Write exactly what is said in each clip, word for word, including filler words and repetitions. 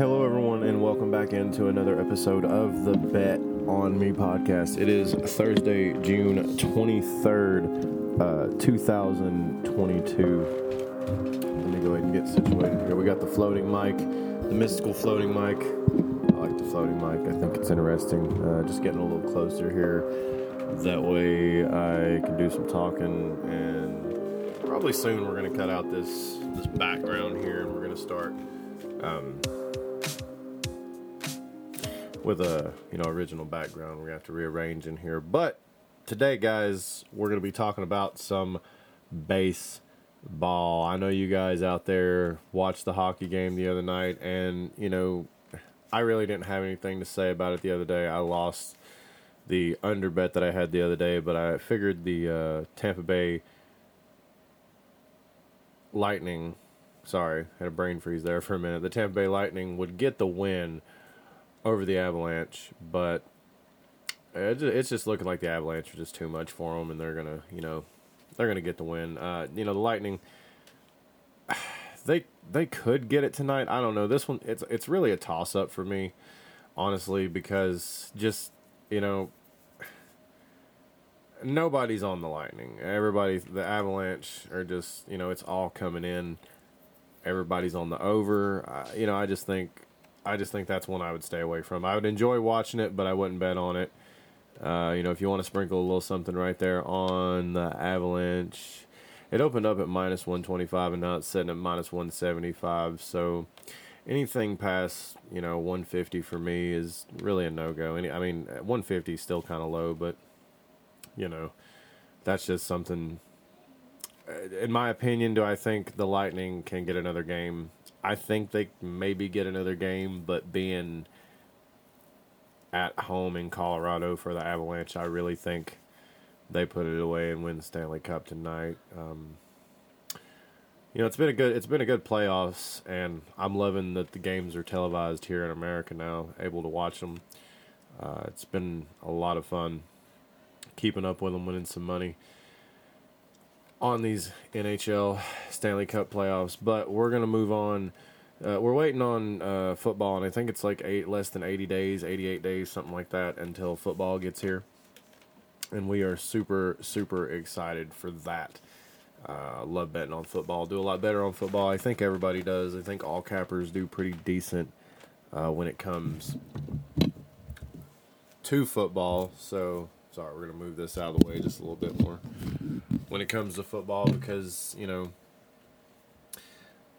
Hello, everyone, and welcome back into another episode of the Bet On Me Podcast. It is Thursday, June twenty-third, uh, two thousand twenty-two. Let me go ahead and get situated here. We got the floating mic, the mystical floating mic. I like the floating mic. I think it's interesting. Uh, just getting a little closer here. That way I can do some talking, and probably soon we're going to cut out this, this background here, and we're going to start... Um, with a, you know, original background. We're going to have to rearrange in here. But today, guys, we're going to be talking about some baseball. I know you guys out there watched the hockey game the other night, and, you know, I really didn't have anything to say about it the other day. I lost the under bet that I had the other day, but I figured the uh, Tampa Bay Lightning, sorry, had a brain freeze there for a minute, the Tampa Bay Lightning would get the win over the Avalanche, but it's just looking like the Avalanche are just too much for them, and they're gonna, you know, they're gonna get the win. Uh, you know, the Lightning, they they could get it tonight. I don't know. This one, it's it's really a toss up for me, honestly, because just, you know, nobody's on the Lightning. Everybody, the Avalanche are just, you know, it's all coming in. Everybody's on the over. Uh, you know, I just think. I just think that's one I would stay away from. I would enjoy watching it, but I wouldn't bet on it. Uh, you know, if you want to sprinkle a little something right there on the Avalanche, it opened up at minus one twenty-five, and now it's sitting at minus one seventy-five. So anything past, you know, one fifty for me is really a no-go. Any, I mean, one fifty is still kind of low, but, you know, that's just something. In my opinion, do I think the Lightning can get another game? I think they maybe get another game, but being at home in Colorado for the Avalanche, I really think they put it away and win the Stanley Cup tonight. Um, you know, it's been a good it's been a good playoffs, and I'm loving that the games are televised here in America now, able to watch them. Uh, it's been a lot of fun keeping up with them, winning some money on these N H L Stanley Cup playoffs. But we're going to move on. Uh, we're waiting on uh, football, and I think it's like eight less than eighty days, eighty-eight days, something like that, until football gets here. And we are super, super excited for that. I uh, love betting on football. Do a lot better on football. I think everybody does. I think all cappers do pretty decent uh, when it comes to football. So, sorry, we're going to move this out of the way just a little bit more. When it comes to football, because, you know,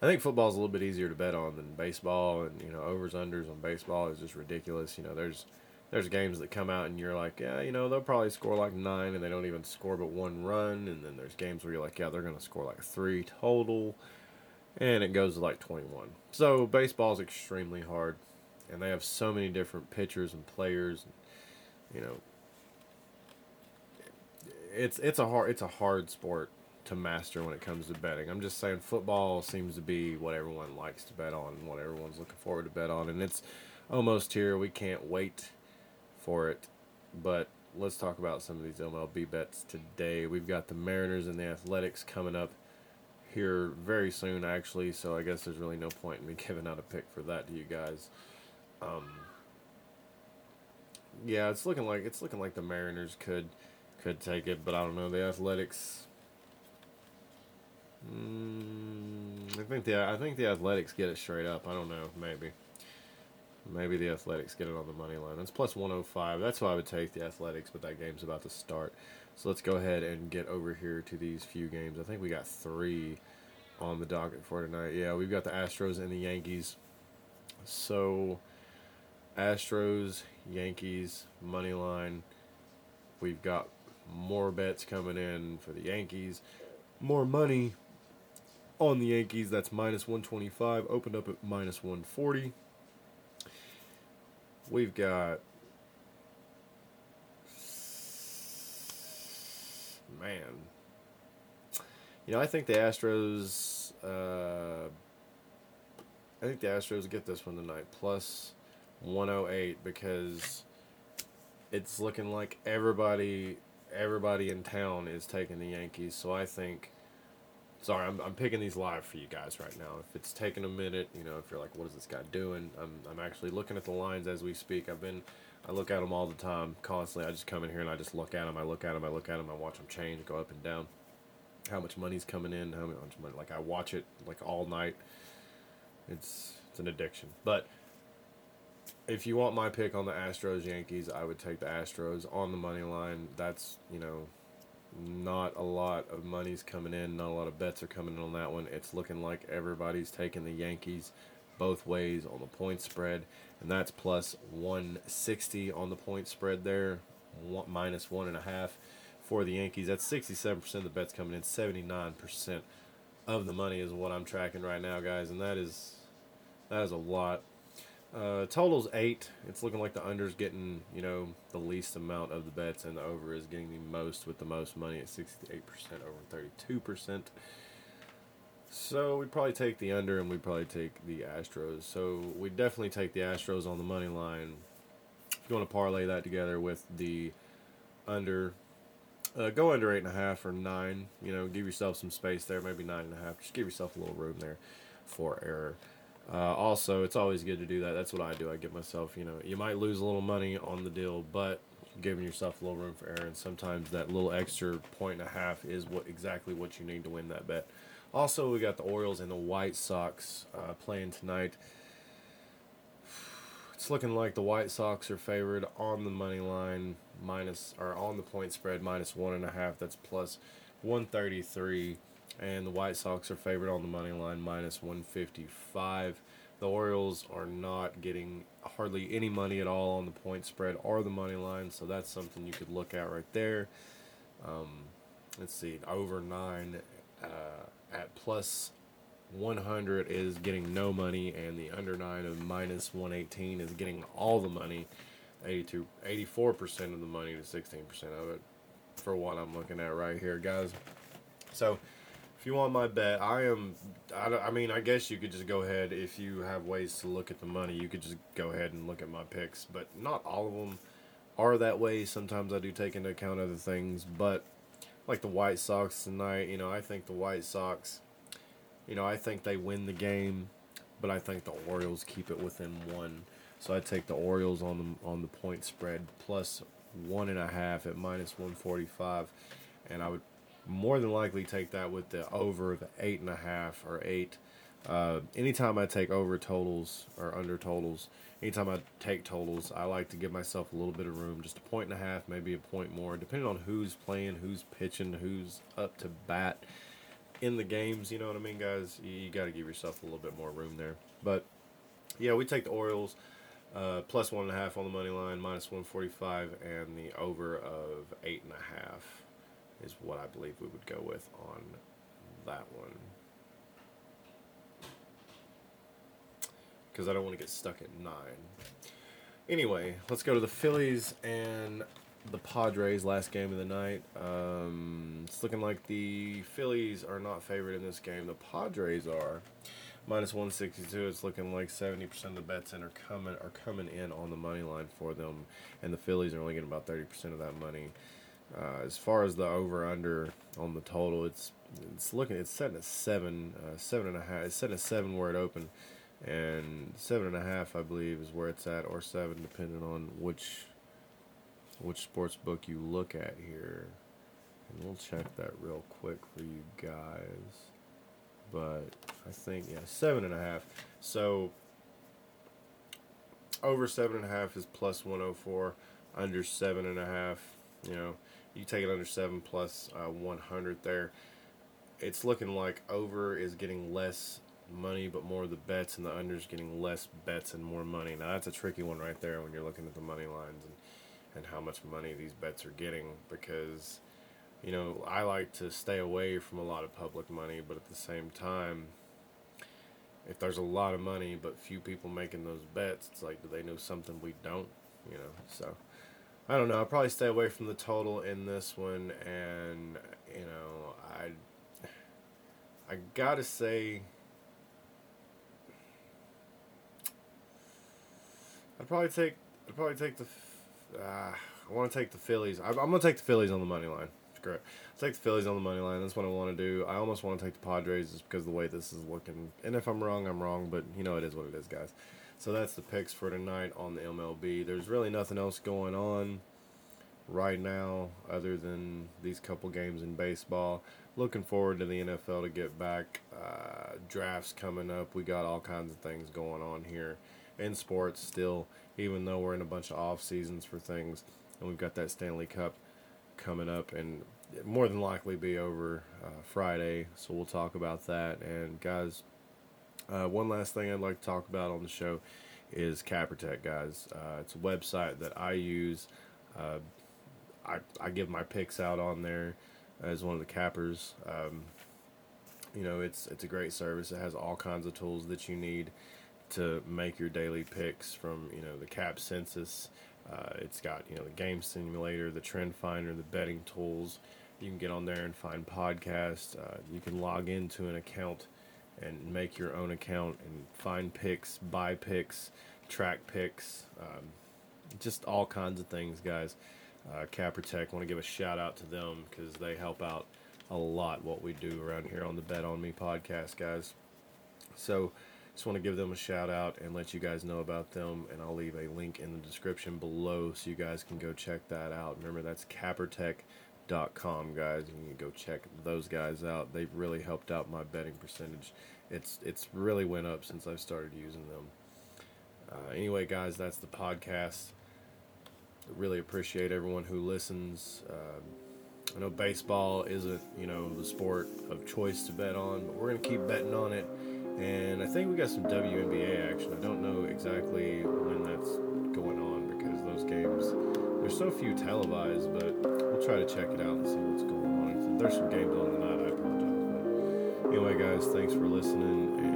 I think football's a little bit easier to bet on than baseball, and, you know, overs, unders on baseball is just ridiculous. You know, there's there's games that come out and you're like, yeah, you know, they'll probably score like nine, and they don't even score but one run, and then there's games where you're like, yeah, they're going to score like three total, and it goes to like twenty-one. So baseball's extremely hard, and they have so many different pitchers and players, and, you know, It's it's a hard it's a hard sport to master when it comes to betting. I'm just saying football seems to be what everyone likes to bet on, what everyone's looking forward to bet on, and it's almost here. We can't wait for it. But let's talk about some of these M L B bets today. We've got the Mariners and the Athletics coming up here very soon, actually. So I guess there's really no point in me giving out a pick for that to you guys. Um, yeah, it's looking like it's looking like the Mariners could. Could take it, but I don't know. The Athletics. Mm, I think the I think the Athletics get it straight up. I don't know. Maybe. Maybe the Athletics get it on the money line. It's plus one oh five. That's why I would take the Athletics, but that game's about to start. So let's go ahead and get over here to these few games. I think we got three on the docket for tonight. Yeah, we've got the Astros and the Yankees. So, Astros, Yankees, money line. We've got more bets coming in for the Yankees. More money on the Yankees. That's minus one twenty-five. Opened up at minus one forty. We've got... Man. You know, I think the Astros... Uh, I think the Astros get this one tonight. plus one oh eight because... It's looking like everybody everybody in town is taking the Yankees, so I think Sorry, I'm I'm picking these live for you guys right now. If it's taking a minute, you know, if you're like, what is this guy doing? I'm I'm actually looking at the lines as we speak. I've been, I look at them all the time, constantly. I just come in here and I just look at them. I look at them. I look at them. I watch them change, go up and down. How much money's coming in? How much money? Like I watch it like all night. It's it's an addiction. But if you want my pick on the Astros Yankees, I would take the Astros on the money line. That's, you know, not a lot of money's coming in. Not a lot of bets are coming in on that one. It's looking like everybody's taking the Yankees both ways on the point spread. And that's plus one sixty on the point spread there. One, minus one and a half for the Yankees. That's sixty-seven percent of the bets coming in. seventy-nine percent of the money is what I'm tracking right now, guys. And that is, that is a lot. Uh, total's eight. It's looking like the under's getting, you know, the least amount of the bets, and the over is getting the most with the most money at sixty-eight percent over thirty-two percent. So we probably take the under, and we probably take the Astros. So we definitely take the Astros on the money line. If you want to parlay that together with the under, uh, go under eight and a half or nine. You know, give yourself some space there, maybe nine and a half. Just give yourself a little room there for error. Uh, also, it's always good to do that. That's what I do. I get myself, you know, you might lose a little money on the deal, but giving yourself a little room for error. And sometimes that little extra point and a half is what exactly what you need to win that bet. Also, we got the Orioles and the White Sox uh, playing tonight. It's looking like the White Sox are favored on the money line, minus or on the point spread, minus one and a half. That's plus one thirty-three. And the White Sox are favored on the money line, minus one fifty-five. The Orioles are not getting hardly any money at all on the point spread or the money line, so that's something you could look at right there. Um, let's see, over nine uh, at plus one hundred is getting no money, and the under nine of minus one eighteen is getting all the money, eighty-two, eighty-four percent of the money to sixteen percent of it, for what I'm looking at right here, guys. So if you want my bet, I am, I, I mean, I guess you could just go ahead, if you have ways to look at the money, you could just go ahead and look at my picks, but not all of them are that way. Sometimes I do take into account other things, but like the White Sox tonight, you know, I think the White Sox, you know, I think they win the game, but I think the Orioles keep it within one, so I take the Orioles on the, on the point spread, plus one and a half at minus one forty-five, and I would more than likely take that with the over of eight and a half or eight. Uh, anytime I take over totals or under totals, anytime I take totals, I like to give myself a little bit of room, just a point and a half, maybe a point more, depending on who's playing, who's pitching, who's up to bat in the games. You know what I mean, guys? You, you got to give yourself a little bit more room there. But yeah, we take the Orioles uh, plus one and a half on the money line, minus one forty-five, and the over of eight and a half is what I believe we would go with on that one. Because I don't want to get stuck at nine. Anyway, let's go to the Phillies and the Padres, last game of the night. Um, it's looking like the Phillies are not favored in this game. The Padres are. Minus one sixty-two, it's looking like seventy percent of the bets in are coming, are coming in on the money line for them. And the Phillies are only getting about thirty percent of that money. Uh, as far as the over/under on the total, it's it's looking it's setting at seven, uh, seven and a half. It's setting at seven where it opened, and seven and a half I believe is where it's at, or seven, depending on which which sports book you look at here. And we'll check that real quick for you guys. But I think yeah, seven and a half. So over seven and a half is plus one hundred four. Under seven and a half, you know. You take it under seven plus uh, one hundred there. It's looking like over is getting less money but more of the bets, and the under is getting less bets and more money. Now, that's a tricky one right there when you're looking at the money lines and, and how much money these bets are getting, because, you know, I like to stay away from a lot of public money, but at the same time, if there's a lot of money but few people making those bets, it's like, do they know something we don't? You know, so I don't know. I'll probably stay away from the total in this one, and, you know, I I gotta say, I'd probably take I'd probably take the uh, I want to take the Phillies. I'm, I'm gonna take the Phillies on the money line. Screw it. I'll take the Phillies on the money line. That's what I want to do. I almost want to take the Padres just because of the way this is looking. And if I'm wrong, I'm wrong. But, you know, it is what it is, guys. So that's the picks for tonight on the M L B. There's really nothing else going on right now other than these couple games in baseball. Looking forward to the N F L to get back. Uh, drafts coming up. We got all kinds of things going on here in sports still, even though we're in a bunch of off seasons for things. And we've got that Stanley Cup coming up and more than likely be over uh, Friday. So we'll talk about that. And guys, uh, one last thing I'd like to talk about on the show is CapperTek, guys. Uh, it's a website that I use. Uh, I, I give my picks out on there as one of the cappers. Um, you know, it's it's a great service. It has all kinds of tools that you need to make your daily picks, from, you know, the cap census. Uh, it's got, you know, the game simulator, the trend finder, the betting tools. You can get on there and find podcasts. Uh, you can log into an account and make your own account and find picks, buy picks, track picks, um, just all kinds of things, guys. Uh, CapperTek, want to give a shout out to them because they help out a lot what we do around here on the Bet On Me podcast, guys. So just want to give them a shout out and let you guys know about them, and I'll leave a link in the description below so you guys can go check that out. Remember, that's CapperTek dot com, guys. You can go check those guys out. They've really helped out my betting percentage. It's it's really went up since I've started using them. Uh, anyway, guys, that's the podcast. Really appreciate everyone who listens. Uh, I know baseball isn't, you know, the sport of choice to bet on, but we're going to keep betting on it. And I think we got some W N B A action. I don't know exactly when that's going on because those games, there's so few televised, but we'll try to check it out and see what's going on. If there's some games on tonight, I apologize. But anyway, guys, thanks for listening. And